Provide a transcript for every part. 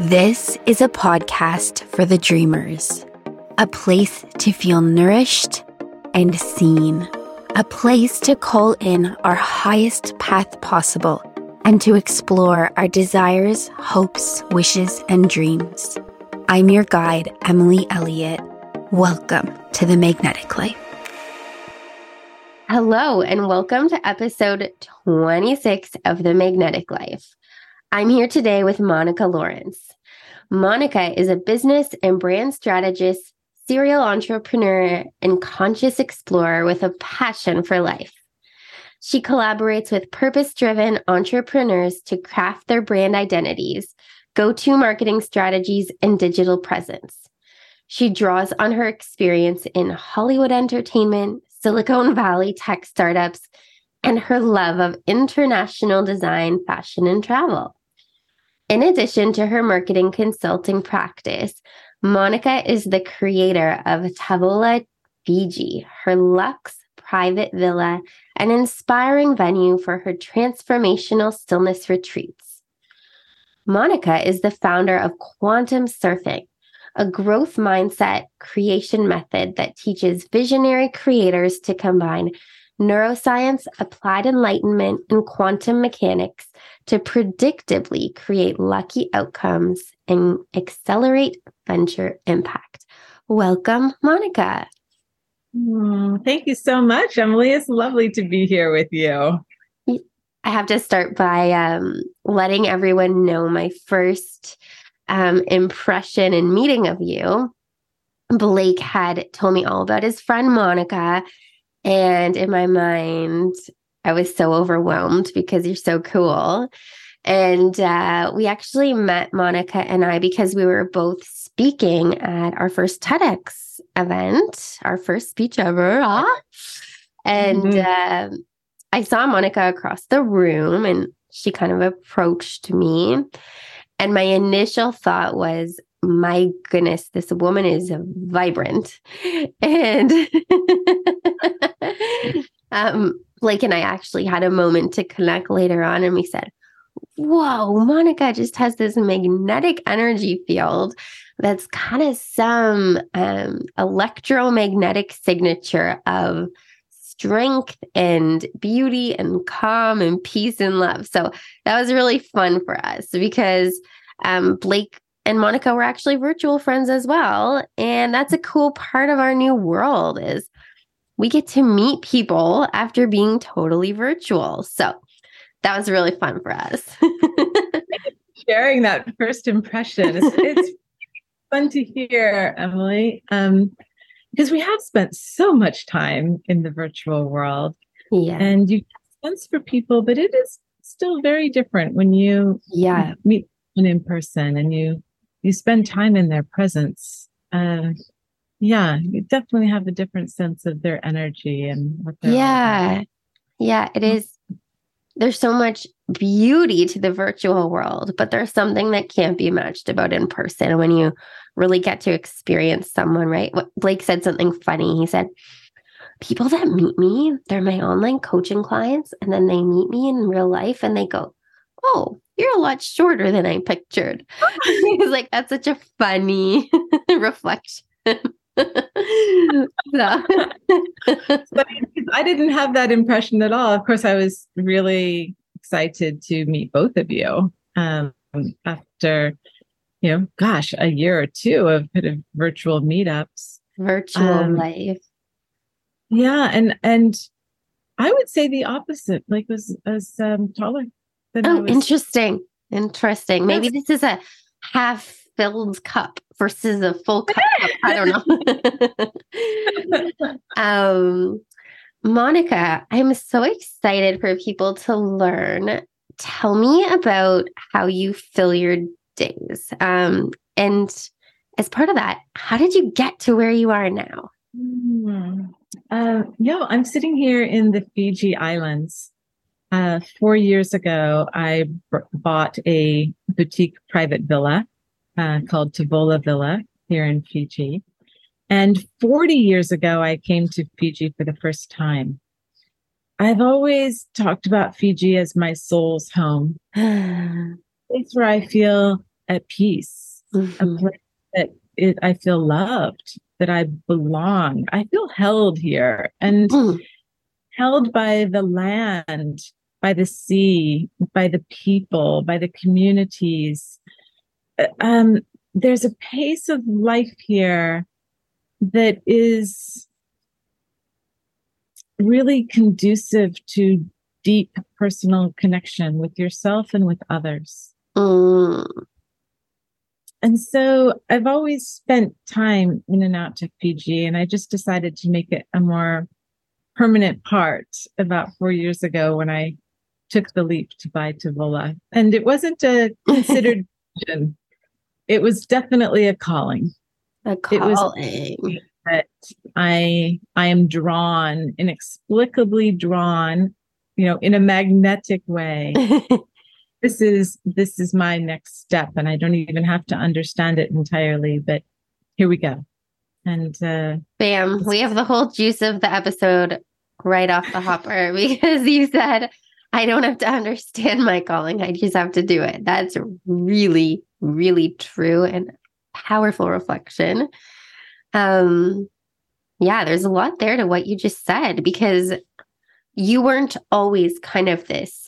This is a podcast for the dreamers, a place to feel nourished and seen, a place to call in our highest path possible and to explore our desires, hopes, wishes, and dreams. I'm your guide, Emily Elliott. Welcome to The Magnetic Life. Hello, and welcome to episode 26 of The Magnetic Life. I'm here today with Monica Laurence. Monica is a business and brand strategist, serial entrepreneur, and conscious explorer with a passion for life. She collaborates with purpose-driven entrepreneurs to craft their brand identities, go-to marketing strategies, and digital presence. She draws on her experience in Hollywood entertainment, Silicon Valley tech startups, and her love of international design, fashion, and travel. In addition to her marketing consulting practice, Monica is the creator of Tavola Fiji, her luxe private villa, an inspiring venue for her transformational stillness retreats. Monica is the founder of Quantum Surfing, a growth mindset creation method that teaches visionary creators to combine neuroscience, applied enlightenment, and quantum mechanics to predictably create lucky outcomes and accelerate venture impact. Welcome, Monica. Thank you so much, Emily. It's lovely to be here with you. I have to start by letting everyone know my first impression and meeting of you. Blake had told me all about his friend, Monica. And in my mind, I was so overwhelmed because you're so cool. And we actually met, Monica and I, because we were both speaking at our first TEDx event, our first speech ever. And I saw Monica across the room and she kind of approached me. And my initial thought was, my goodness, this woman is vibrant. And Blake and I actually had a moment to connect later on, and we said, whoa, Monica just has this magnetic energy field that's kind of some electromagnetic signature of strength and beauty and calm and peace and love. So that was really fun for us because Blake and Monica were actually virtual friends as well. And that's a cool part of our new world is we get to meet people after being totally virtual. So that was really fun for us. Sharing that first impression. It's fun to hear, Emily, because we have spent so much time in the virtual world. Yeah. And you get a sense for people, but it is still very different when you meet someone in person and you spend time in their presence. You definitely have a different sense of their energy and what they're about. Yeah, it is. There's so much beauty to the virtual world, but there's something that can't be matched about in person when you really get to experience someone, right? Blake said something funny. He said, people that meet me, they're my online coaching clients, and then they meet me in real life and they go, oh, you're a lot shorter than I pictured. He's like, that's such a funny reflection. I didn't have that impression at all. Of course, I was really excited to meet both of you after, a year or two of kind of virtual meetups. Virtual life. Yeah. And I would say the opposite, like was taller than I was. Interesting. Maybe this is a half-filled cup versus a full cup. I don't know. Monica, I'm so excited for people to learn. Tell me about how you fill your days. And as part of that, how did you get to where you are now? I'm sitting here in the Fiji Islands. 4 years ago, I bought a boutique private villa called Tavola Villa here in Fiji. And 40 years ago, I came to Fiji for the first time. I've always talked about Fiji as my soul's home. It's where I feel at peace, a place that I feel loved, that I belong. I feel held here and held by the land, by the sea, by the people, by the communities. There's a pace of life here that is really conducive to deep personal connection with yourself and with others. And so I've always spent time in and out to Fiji, and I just decided to make it a more permanent part about 4 years ago when I took the leap to buy Tavola. And it wasn't a considered decision. It was definitely a calling. A calling. It was that I am drawn, inexplicably drawn, you know, in a magnetic way. This is my next step, and I don't even have to understand it entirely, but here we go. And bam, we have the whole juice of the episode right off the hopper, because you said, I don't have to understand my calling. I just have to do it. That's really, really true and powerful reflection. Yeah, there's a lot there to what you just said, because you weren't always kind of this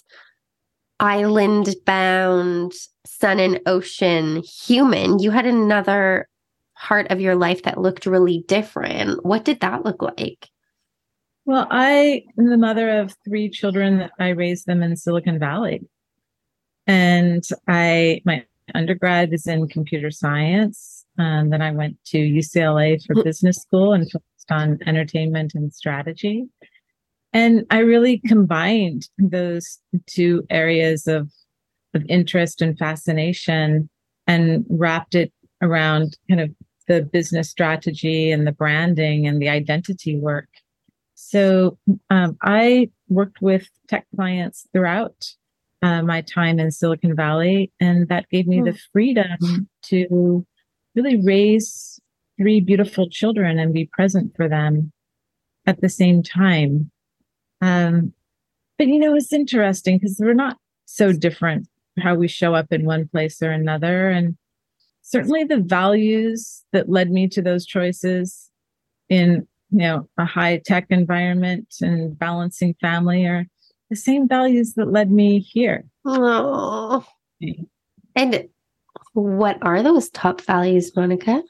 island bound, sun and ocean human. You had another part of your life that looked really different. What did that look like? Well, I am the mother of three children. I raised them in Silicon Valley. And my undergrad is in computer science. Then I went to UCLA for business school and focused on entertainment and strategy. And I really combined those two areas of interest and fascination and wrapped it around kind of the business strategy and the branding and the identity work. So I worked with tech clients throughout my time in Silicon Valley, and that gave me the freedom to really raise three beautiful children and be present for them at the same time. But, you know, it's interesting because we're not so different how we show up in one place or another. And certainly the values that led me to those choices in, you know, a high tech environment and balancing family are the same values that led me here. Oh. And what are those top values, Monica?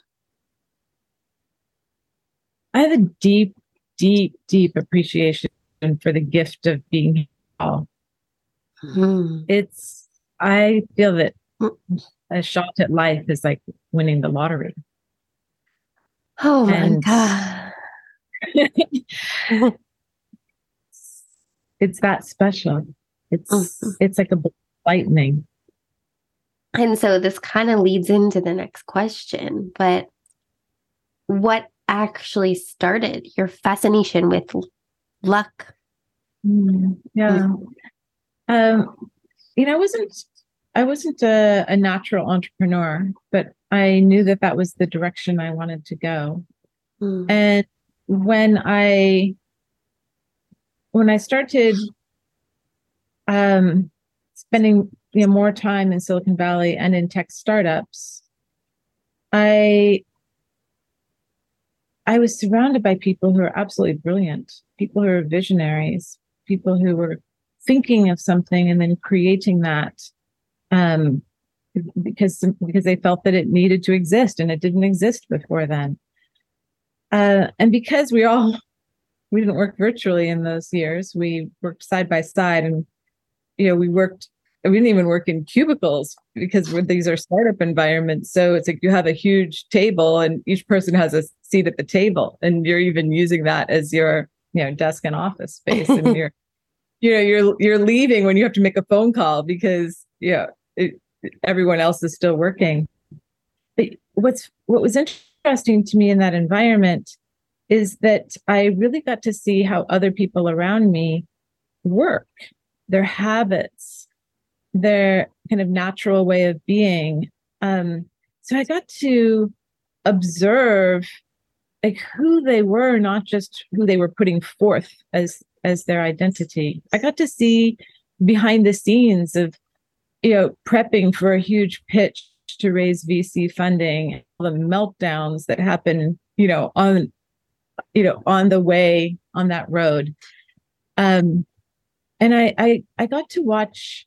I have a deep, deep, deep appreciation for the gift of being all. I feel that a shot at life is like winning the lottery. Oh, and my God. It's that special. It's like a lightning. And so this kind of leads into the next question, but what actually started your fascination with luck? You know, I wasn't a natural entrepreneur, but I knew that was the direction I wanted to go. And when I started spending more time in Silicon Valley and in tech startups, I was surrounded by people who are absolutely brilliant, people who are visionaries, people who were thinking of something and then creating that because they felt that it needed to exist and it didn't exist before then. And because we didn't work virtually in those years, we worked side by side, and we didn't even work in cubicles because these are startup environments. So it's like you have a huge table and each person has a seat at the table, and you're even using that as your desk and office space, and you're leaving when you have to make a phone call because everyone else is still working. But what was interesting to me in that environment is that I really got to see how other people around me work, their habits, their kind of natural way of being. So I got to observe like who they were, not just who they were putting forth as their identity. I got to see behind the scenes of prepping for a huge pitch to raise VC funding, the meltdowns that happen, on the way on that road. And I got to watch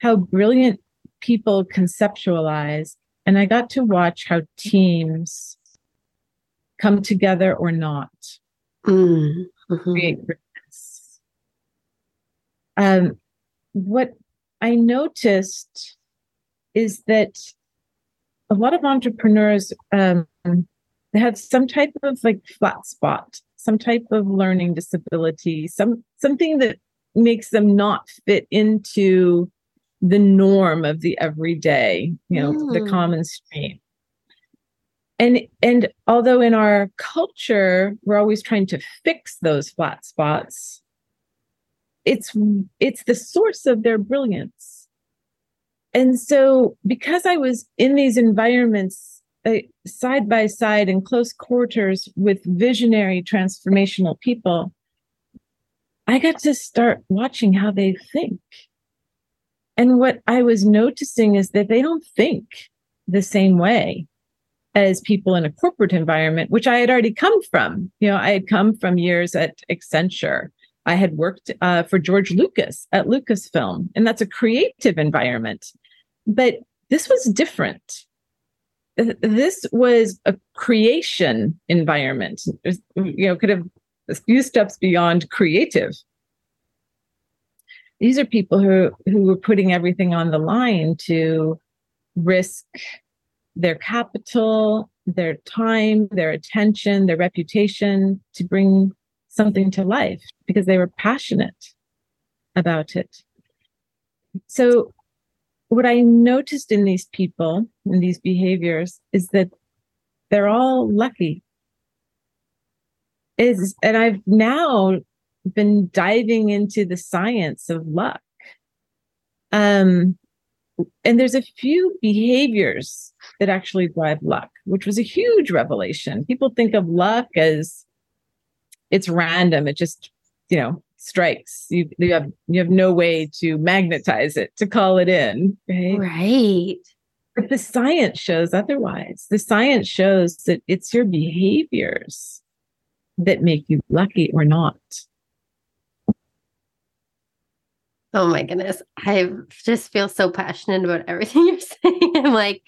how brilliant people conceptualize, and I got to watch how teams come together or not to create greatness. What I noticed is that a lot of entrepreneurs had some type of flat spot, some type of learning disability, something that makes them not fit into the norm of the everyday, the common stream. And although in our culture, we're always trying to fix those flat spots, it's the source of their brilliance. And so because I was in these environments side by side in close quarters with visionary transformational people, I got to start watching how they think. And what I was noticing is that they don't think the same way as people in a corporate environment, which I had already come from. I had come from years at Accenture. I had worked for George Lucas at Lucasfilm, and that's a creative environment. But this was different. This was a creation environment. It was, could have a few steps beyond creative. These are people who were putting everything on the line to risk their capital, their time, their attention, their reputation to bring something to life because they were passionate about it. So what I noticed in these people, in these behaviors, is that they're all lucky. And I've now been diving into the science of luck. And there's a few behaviors that actually drive luck, which was a huge revelation. People think of luck as it's random. It just, strikes. You have no way to magnetize it, to call it in. Right. But the science shows otherwise. The science shows that it's your behaviors that make you lucky or not. Oh my goodness. I just feel so passionate about everything you're saying. I'm like,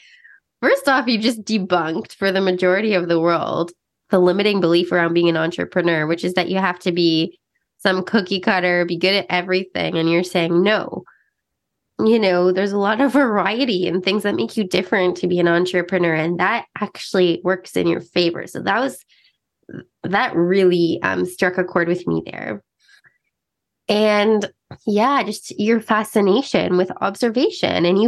first off, you just debunked for the majority of the world the limiting belief around being an entrepreneur, which is that you have to be some cookie cutter, be good at everything. And you're saying, no, there's a lot of variety and things that make you different to be an entrepreneur. And that actually works in your favor. So that really struck a chord with me there. And yeah, just your fascination with observation. And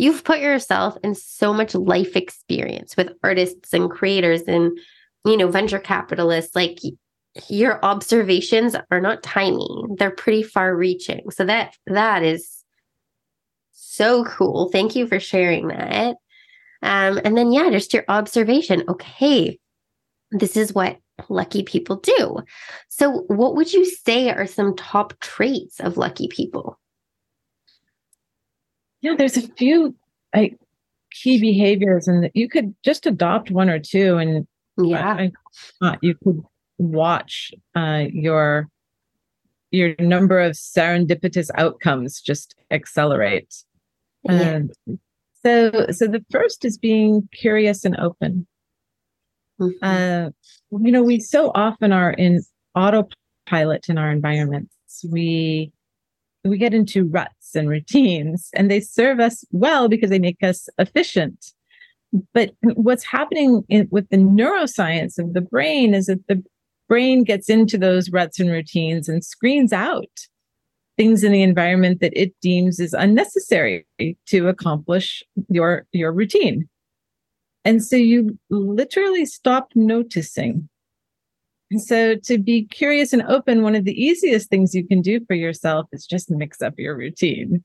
you've put yourself in so much life experience with artists and creators and, venture capitalists. Like your observations are not tiny. They're pretty far reaching. So that is so cool. Thank you for sharing that. And then, yeah, just your observation. Okay. This is what lucky people do. So what would you say are some top traits of lucky people? Yeah, there's a few key behaviors, and you could just adopt one or two, and you could watch your number of serendipitous outcomes just accelerate. Yeah. So the first is being curious and open. We so often are in autopilot in our environments. We get into ruts and routines, and they serve us well because they make us efficient. But what's happening with the neuroscience of the brain is that the brain gets into those ruts and routines and screens out things in the environment that it deems is unnecessary to accomplish your routine. And so you literally stop noticing. And so to be curious and open, one of the easiest things you can do for yourself is just mix up your routine.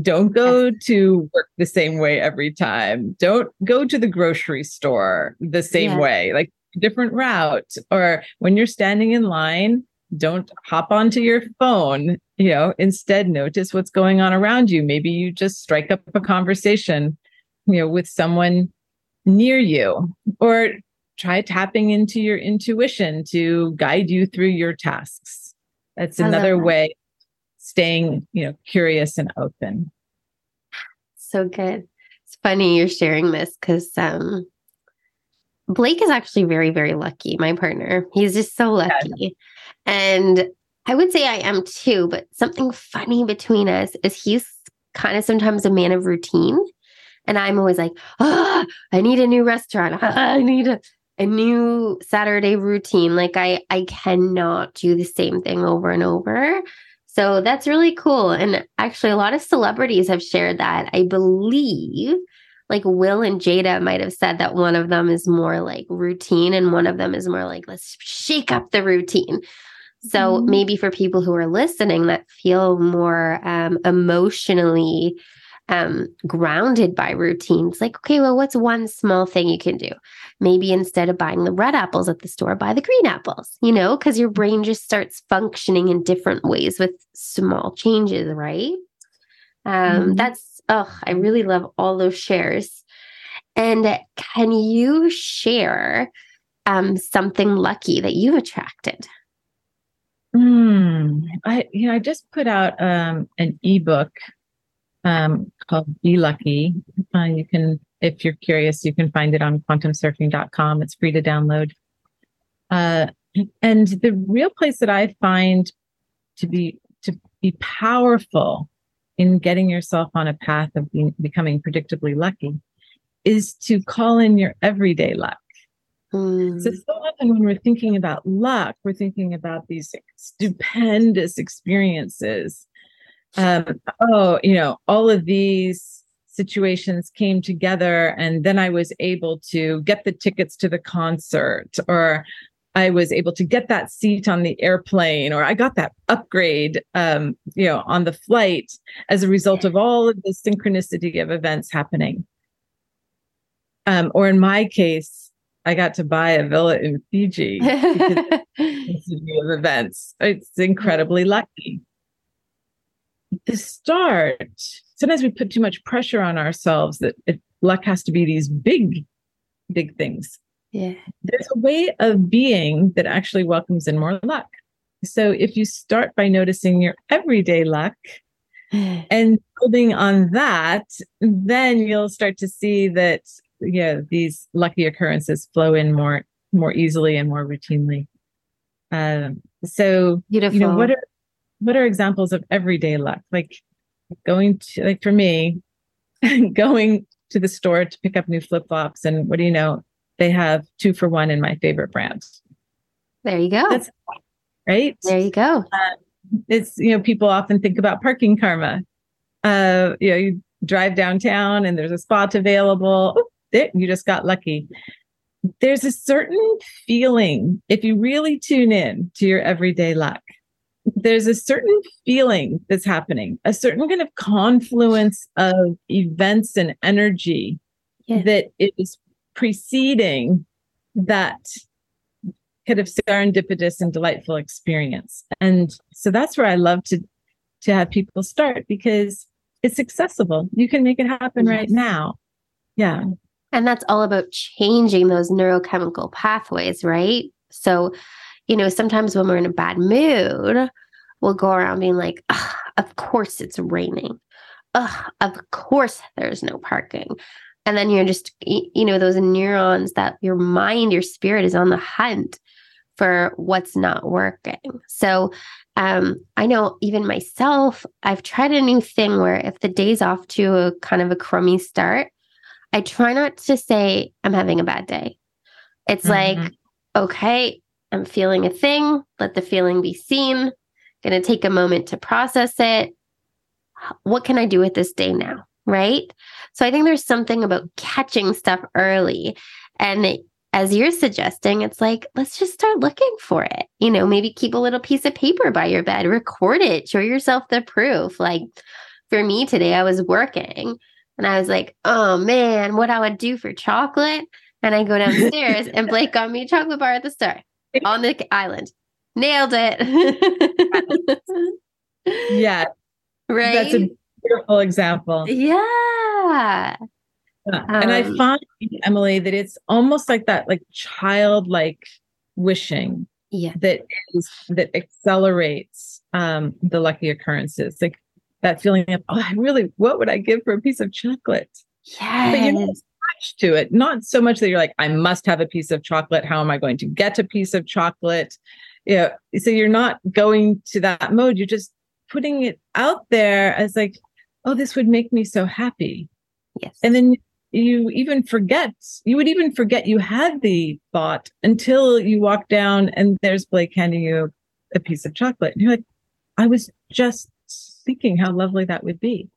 Don't go to work the same way every time. Don't go to the grocery store the same way, like different route. Or when you're standing in line, Don't hop onto your phone, you know, instead notice what's going on around you. Maybe you just strike up a conversation, you know, with someone near you, or try tapping into your intuition to guide you through your tasks. That's another way staying, you know, curious and open. So good. It's funny you're sharing this because Blake is actually very, very lucky. My partner, he's just so lucky. Yeah. And I would say I am too, but something funny between us is he's kind of sometimes a man of routine. And I'm always like, oh, I need a new restaurant. Oh, I need a new Saturday routine. Like I cannot do the same thing over and over. So that's really cool. And actually a lot of celebrities have shared that. I believe like Will and Jada might have said that one of them is more like routine and one of them is more like, let's shake up the routine. So maybe for people who are listening that feel more emotionally grounded by routines, like, okay, well, what's one small thing you can do? Maybe instead of buying the red apples at the store, buy the green apples, you know, because your brain just starts functioning in different ways with small changes, right? I really love all those shares. And can you share something lucky that you've attracted? I just put out an ebook called Be Lucky. You can, if you're curious, you can find it on quantumsurfing.com. It's free to download. And the real place that I find to be powerful in getting yourself on a path of becoming predictably lucky is to call in your everyday luck. So often when we're thinking about luck, we're thinking about these stupendous experiences. All of these situations came together and then I was able to get the tickets to the concert, or I was able to get that seat on the airplane, or I got that upgrade, on the flight as a result of all of the synchronicity of events happening. Or in my case, I got to buy a villa in Fiji because of synchronicity of events. It's incredibly lucky. The start, sometimes we put too much pressure on ourselves that luck has to be these big, big things. Yeah. There's a way of being that actually welcomes in more luck. So if you start by noticing your everyday luck and building on that, then you'll start to see that, these lucky occurrences flow in more easily and more routinely. So, beautiful. What are examples of everyday luck? For me, going to the store to pick up new flip-flops, and what do you know? They have 2 for 1 in my favorite brand. There you go. That's right. There you go. It's, people often think about parking karma. You drive downtown and there's a spot available. You just got lucky. There's a certain feeling, if you really tune in to your everyday luck, there's a certain feeling that's happening, a certain kind of confluence of events and energy that is preceding that kind of serendipitous and delightful experience. And so that's where I love to have people start, because it's accessible. You can make it happen right now. Yeah. And that's all about changing those neurochemical pathways, right? So, sometimes when we're in a bad mood, we'll go around being like, of course it's raining. Of course there's no parking. And then you're just, those neurons that your mind, your spirit is on the hunt for what's not working. So I know even myself, I've tried a new thing where if the day's off to a kind of a crummy start, I try not to say I'm having a bad day. It's like, okay, I'm feeling a thing. Let the feeling be seen. Going to take a moment to process it. What can I do with this day now? Right? So I think there's something about catching stuff early. And as you're suggesting, it's like, let's just start looking for it. Maybe keep a little piece of paper by your bed, record it, show yourself the proof. Like for me today, I was working and I was like, oh man, what I would do for chocolate. And I go downstairs and Blake got me a chocolate bar at the store on the island. Nailed it. Yeah. Right. That's a beautiful example. Yeah. And I find, Emily, that it's almost like that, like childlike wishing that accelerates the lucky occurrences. Like that feeling of, oh, what would I give for a piece of chocolate? Yeah. But you're not attached to it. Not so much that you're like, I must have a piece of chocolate. How am I going to get a piece of chocolate? Yeah. So you're not going to that mode. You're just putting it out there as like, oh, this would make me so happy. Yes. And then you would even forget you had the thought until you walk down and there's Blake handing you a piece of chocolate. And you're like, I was just thinking how lovely that would be.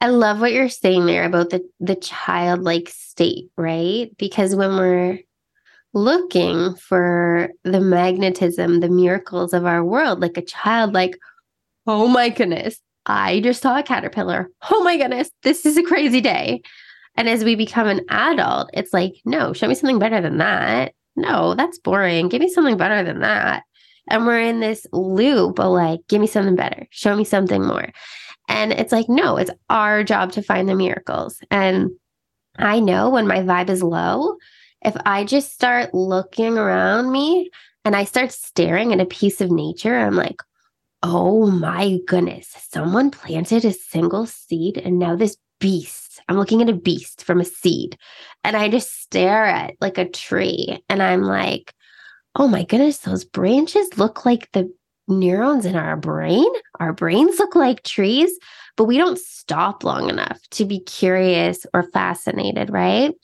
I love what you're saying there about the childlike state, right? Because when we're looking for the magnetism, the miracles of our world, like a child, like, oh my goodness, I just saw a caterpillar. Oh my goodness, this is a crazy day. And as we become an adult, it's like, no, show me something better than that. No, that's boring. Give me something better than that. And we're in this loop of like, give me something better. Show me something more. And it's like, no, it's our job to find the miracles. And I know when my vibe is low, if I just start looking around me and I start staring at a piece of nature, I'm like, oh my goodness, someone planted a single seed and now this beast, I'm looking at a beast from a seed, and I just stare at like a tree and I'm like, oh my goodness, those branches look like the neurons in our brain. Our brains look like trees, but we don't stop long enough to be curious or fascinated, right?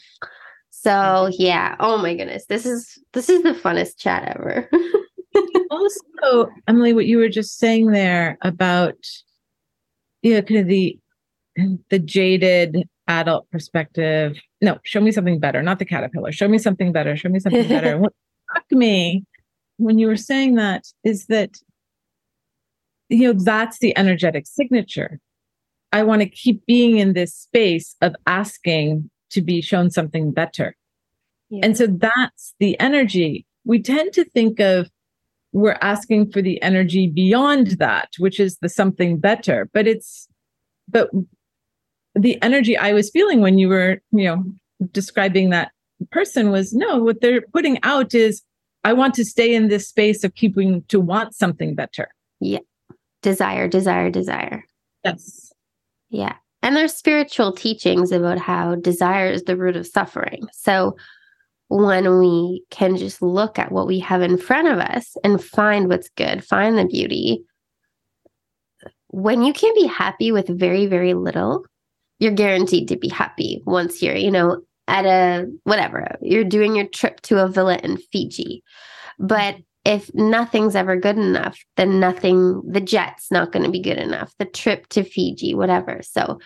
So yeah, oh my goodness, this is the funnest chat ever. Also, Emily, what you were just saying there about, you know, kind of the jaded adult perspective. No, show me something better, not the caterpillar. Show me something better. Show me something better. And what struck me when you were saying that is that, you know, that's the energetic signature. I want to keep being in this space of asking to be shown something better. Yeah. And so that's the energy. We tend to think of, we're asking for the energy beyond that, which is the something better. But the energy I was feeling when you were, you know, describing that person was, no, what they're putting out is, I want to stay in this space of keeping to want something better. Yeah. Desire, desire, desire. Yes. Yeah. And there's spiritual teachings about how desire is the root of suffering. So when we can just look at what we have in front of us and find what's good, find the beauty. When you can be happy with very, very little, you're guaranteed to be happy once you're, you know, at a whatever, you're doing your trip to a villa in Fiji. But if nothing's ever good enough, then nothing, the jet's not going to be good enough, the trip to Fiji, whatever. So,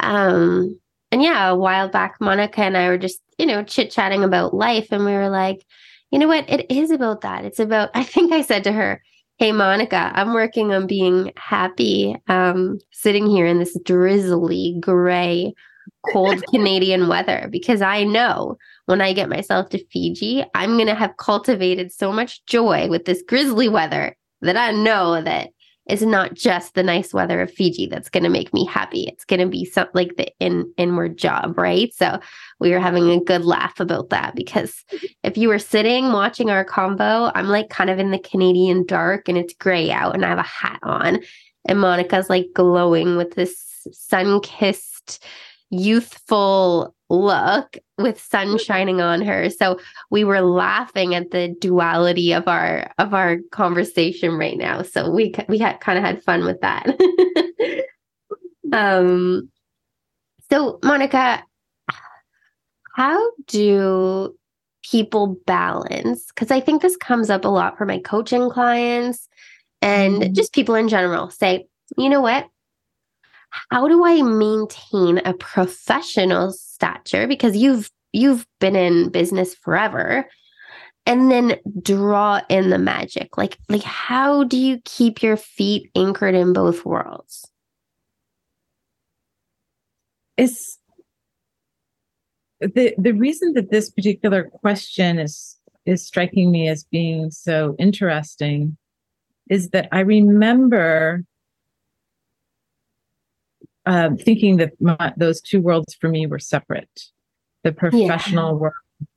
and yeah, a while back, Monica and I were just, you know, chit-chatting about life. And we were like, you know what? It is about that. It's about, I think I said to her, hey, Monica, I'm working on being happy sitting here in this drizzly, gray, cold Canadian weather, because I know when I get myself to Fiji, I'm going to have cultivated so much joy with this grizzly weather that I know that it's not just the nice weather of Fiji that's going to make me happy. It's going to be something like the inward job, right? So we were having a good laugh about that, because if you were sitting watching our combo, I'm like kind of in the Canadian dark and it's gray out and I have a hat on and Monica's like glowing with this sun-kissed, youthful look with sun shining on her. So we were laughing at the duality of our conversation right now. So we had fun with that. So Monica, how do people balance? Because I think this comes up a lot for my coaching clients and just people in general say, you know what? How do I maintain a professional stature? Because you've been in business forever, and then draw in the magic. Like how do you keep your feet anchored in both worlds? It's the reason that this particular question is striking me as being so interesting is that I remember thinking that those two worlds for me were separate, the professional world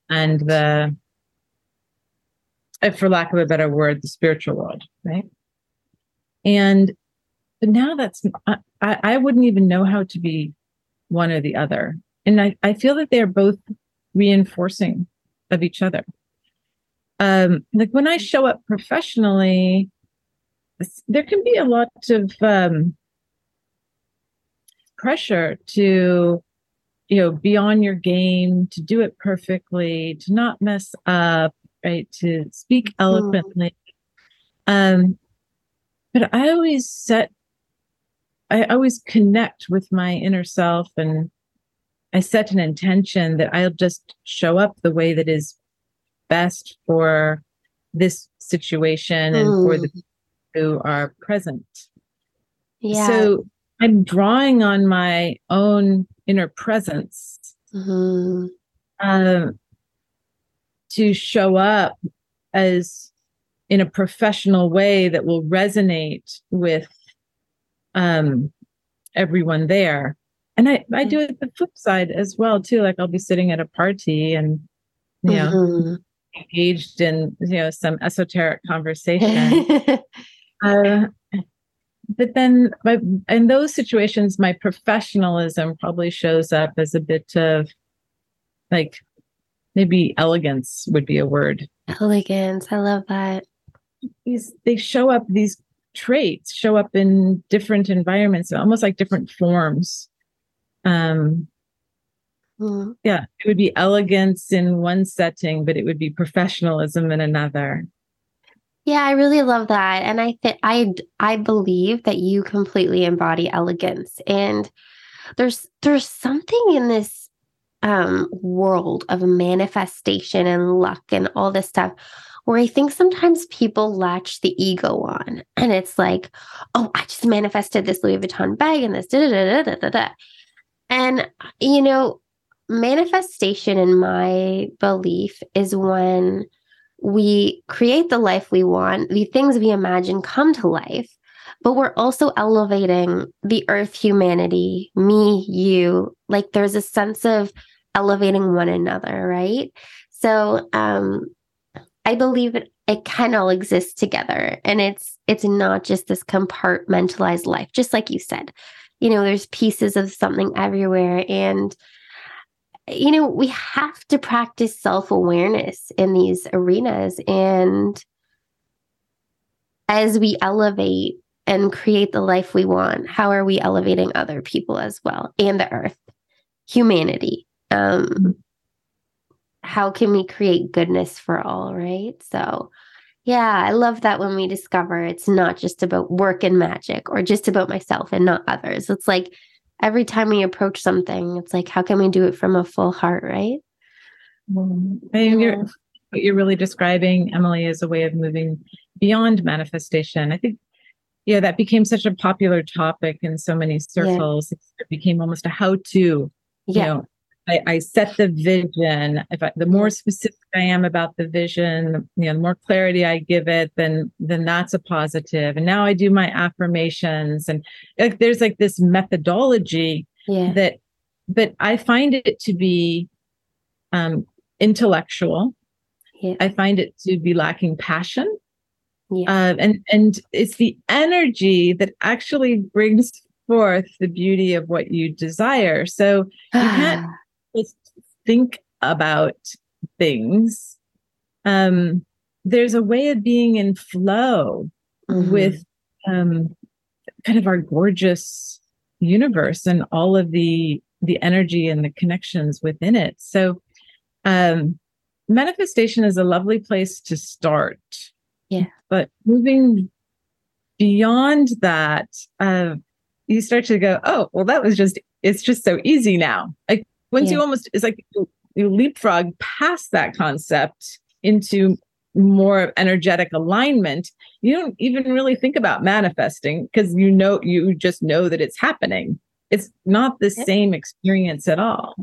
and the, for lack of a better word, the spiritual world, right? And but now that's, I wouldn't even know how to be one or the other. And I feel that they're both reinforcing of each other. Like when I show up professionally, there can be a lot of pressure to, you know, be on your game, to do it perfectly, to not mess up, right? To speak eloquently. But I always I always connect with my inner self, and I set an intention that I'll just show up the way that is best for this situation and for the people who are present. Yeah. So I'm drawing on my own inner presence to show up as in a professional way that will resonate with everyone there. And I do it the flip side as well too. Like I'll be sitting at a party and, you know, engaged in, you know, some esoteric conversation. But then in those situations, my professionalism probably shows up as a bit of like, maybe elegance would be a word. Elegance. I love that. They show up, these traits show up in different environments, almost like different forms. Yeah, it would be elegance in one setting, but it would be professionalism in another. Yeah, I really love that. And I believe that you completely embody elegance. And there's something in this world of manifestation and luck and all this stuff where I think sometimes people latch the ego on. And it's like, oh, I just manifested this Louis Vuitton bag and this da-da-da-da-da-da. And, you know, manifestation, in my belief, is when we create the life we want, the things we imagine come to life, but we're also elevating the earth, humanity, me, you, like there's a sense of elevating one another, right? So I believe it can all exist together. And it's not just this compartmentalized life, just like you said. You know, there's pieces of something everywhere. And, you know, we have to practice self-awareness in these arenas. And as we elevate and create the life we want, how are we elevating other people as well? And the earth, humanity. How can we create goodness for all, right? So yeah, I love that when we discover it's not just about work and magic or just about myself and not others. It's like every time we approach something, it's like, how can we do it from a full heart, right? What you're really describing, Emily, is a way of moving beyond manifestation. I think, yeah, that became such a popular topic in so many circles. Yeah. It became almost a how-to. Yeah. You know, I set the vision. The more specific I am about the vision, you know, the more clarity I give it, then that's a positive. And now I do my affirmations, and there's like this methodology that, but I find it to be intellectual. Yeah. I find it to be lacking passion, and it's the energy that actually brings forth the beauty of what you desire. So you can't just think about things. There's a way of being in flow with kind of our gorgeous universe and all of the energy and the connections within it. So manifestation is a lovely place to start. Yeah. But moving beyond that, you start to go, oh, well, that was just, it's just so easy now. Like once you almost, it's like you leapfrog past that concept into more energetic alignment. You don't even really think about manifesting because you just know that it's happening. It's not the same experience at all.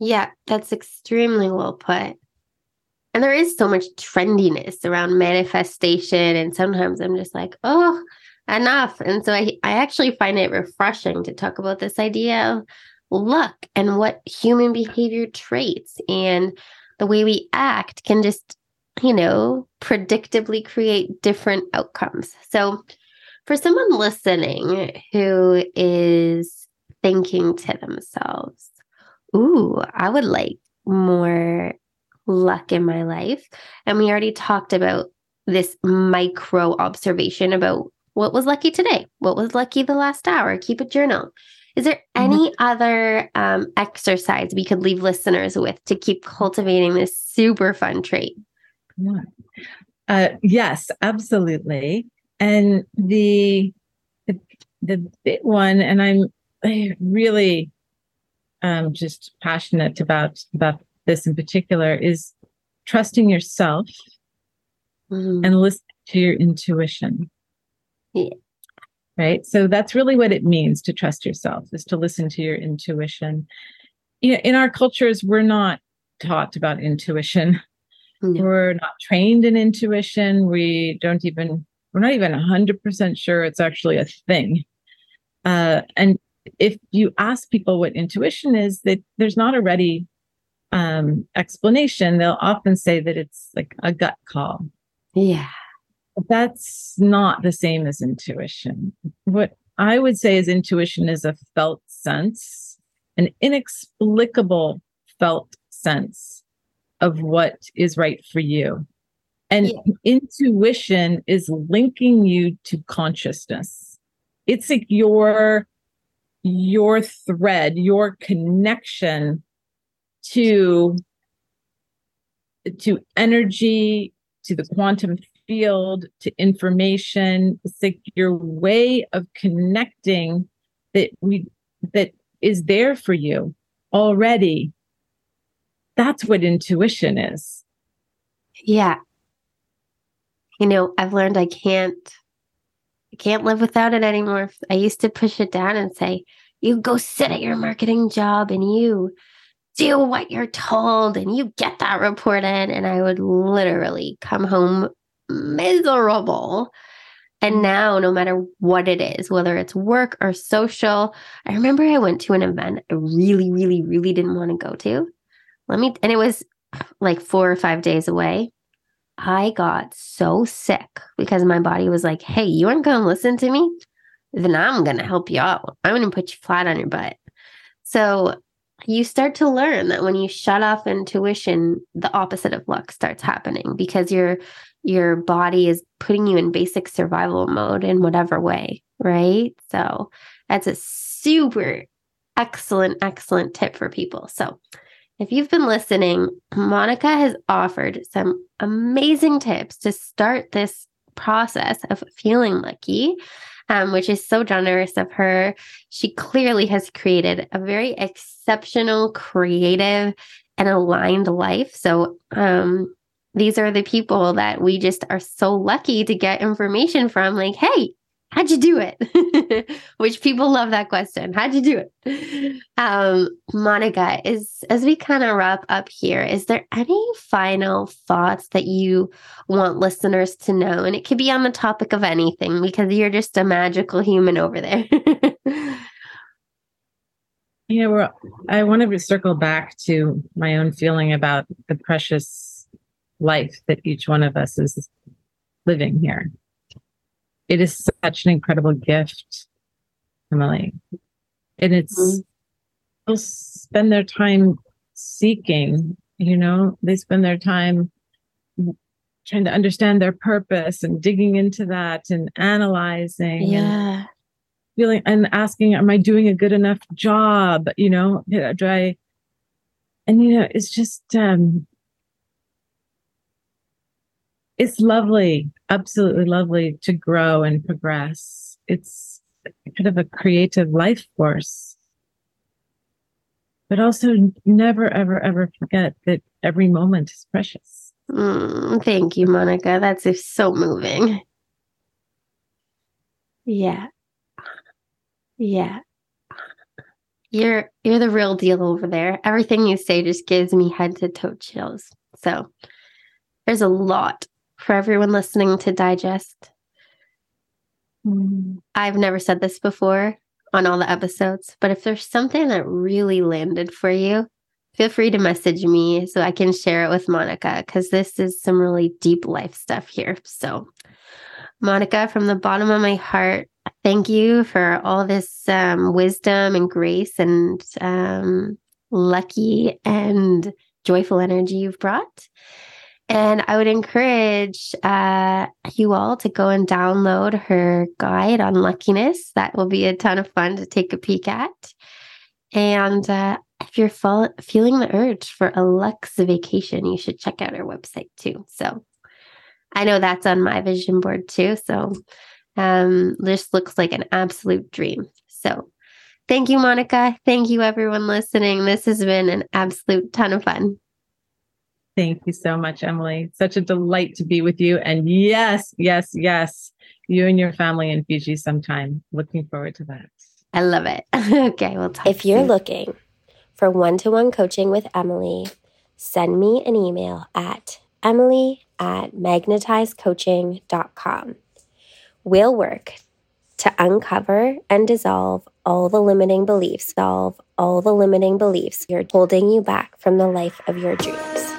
Yeah, that's extremely well put. And there is so much trendiness around manifestation. And sometimes I'm just like, oh, enough. And so I actually find it refreshing to talk about this idea of luck and what human behavior traits and the way we act can just, you know, predictably create different outcomes. So for someone listening who is thinking to themselves, ooh, I would like more luck in my life. And we already talked about this micro observation about what was lucky today? What was lucky the last hour? Keep a journal. Is there any other exercise we could leave listeners with to keep cultivating this super fun trait? Yeah. Yes, absolutely. And the big one, and I'm really just passionate about this in particular, is trusting yourself and listening to your intuition. Yeah. Right. So that's really what it means to trust yourself, is to listen to your intuition. You know, in our cultures, we're not taught about intuition. No. We're not trained in intuition. We're not even 100% sure it's actually a thing. And if you ask people what intuition is, that there's not a ready explanation. They'll often say that it's like a gut call. Yeah. That's not the same as intuition. What I would say is intuition is a felt sense, an inexplicable felt sense of what is right for you. And intuition is linking you to consciousness. It's like your thread, your connection to energy, to the quantum field, to information. It's like your way of connecting that is there for you already. That's what intuition is. Yeah. You know, I've learned I can't live without it anymore. I used to push it down and say, you go sit at your marketing job and you do what you're told and you get that report in. And I would literally come home miserable. And now, no matter what it is, whether it's work or social, I remember I went to an event I really, really, really didn't want to go to. And it was like 4 or 5 days away. I got so sick because my body was like, hey, you aren't going to listen to me? Then I'm going to help you out. I'm going to put you flat on your butt. So you start to learn that when you shut off intuition, the opposite of luck starts happening because your body is putting you in basic survival mode in whatever way, right? So that's a super excellent tip for people. So if you've been listening, Monica has offered some amazing tips to start this process of feeling lucky, which is so generous of her. She clearly has created a very exceptional, creative, and aligned life. So, these are the people that we just are so lucky to get information from, like, hey, how'd you do it? Which people love that question. How'd you do it? Monica, as we kind of wrap up here, is there any final thoughts that you want listeners to know? And it could be on the topic of anything, because you're just a magical human over there. Yeah, I wanted to circle back to my own feeling about the precious life that each one of us is living here. It is such an incredible gift, Emily. And it's, people spend their time seeking, you know, they spend their time trying to understand their purpose and digging into that and analyzing. Yeah. And feeling and asking, am I doing a good enough job? You know, it's just, it's lovely, absolutely lovely to grow and progress. It's kind of a creative life force. But also never, ever, ever forget that every moment is precious. Thank you, Monica. That's so moving. Yeah. Yeah. You're the real deal over there. Everything you say just gives me head to toe chills. So There's a lot for everyone listening to digest. I've never said this before on all the episodes, but if there's something that really landed for you, feel free to message me so I can share it with Monica, because this is some really deep life stuff here. So Monica, from the bottom of my heart, thank you for all this wisdom and grace and lucky and joyful energy you've brought. And I would encourage you all to go and download her guide on luckiness. That will be a ton of fun to take a peek at. And if you're feeling the urge for a Lux vacation, you should check out our website too. So I know that's on my vision board too. So this looks like an absolute dream. So thank you, Monica. Thank you, everyone listening. This has been an absolute ton of fun. Thank you so much, Emily. Such a delight to be with you. And yes, yes, yes, you and your family in Fiji sometime. Looking forward to that. I love it. Okay, we'll talk. If you're looking for one-to-one coaching with Emily, send me an email at emily@magnetizedcoaching.com. We'll work to uncover and dissolve all the limiting beliefs you're holding you back from the life of your dreams.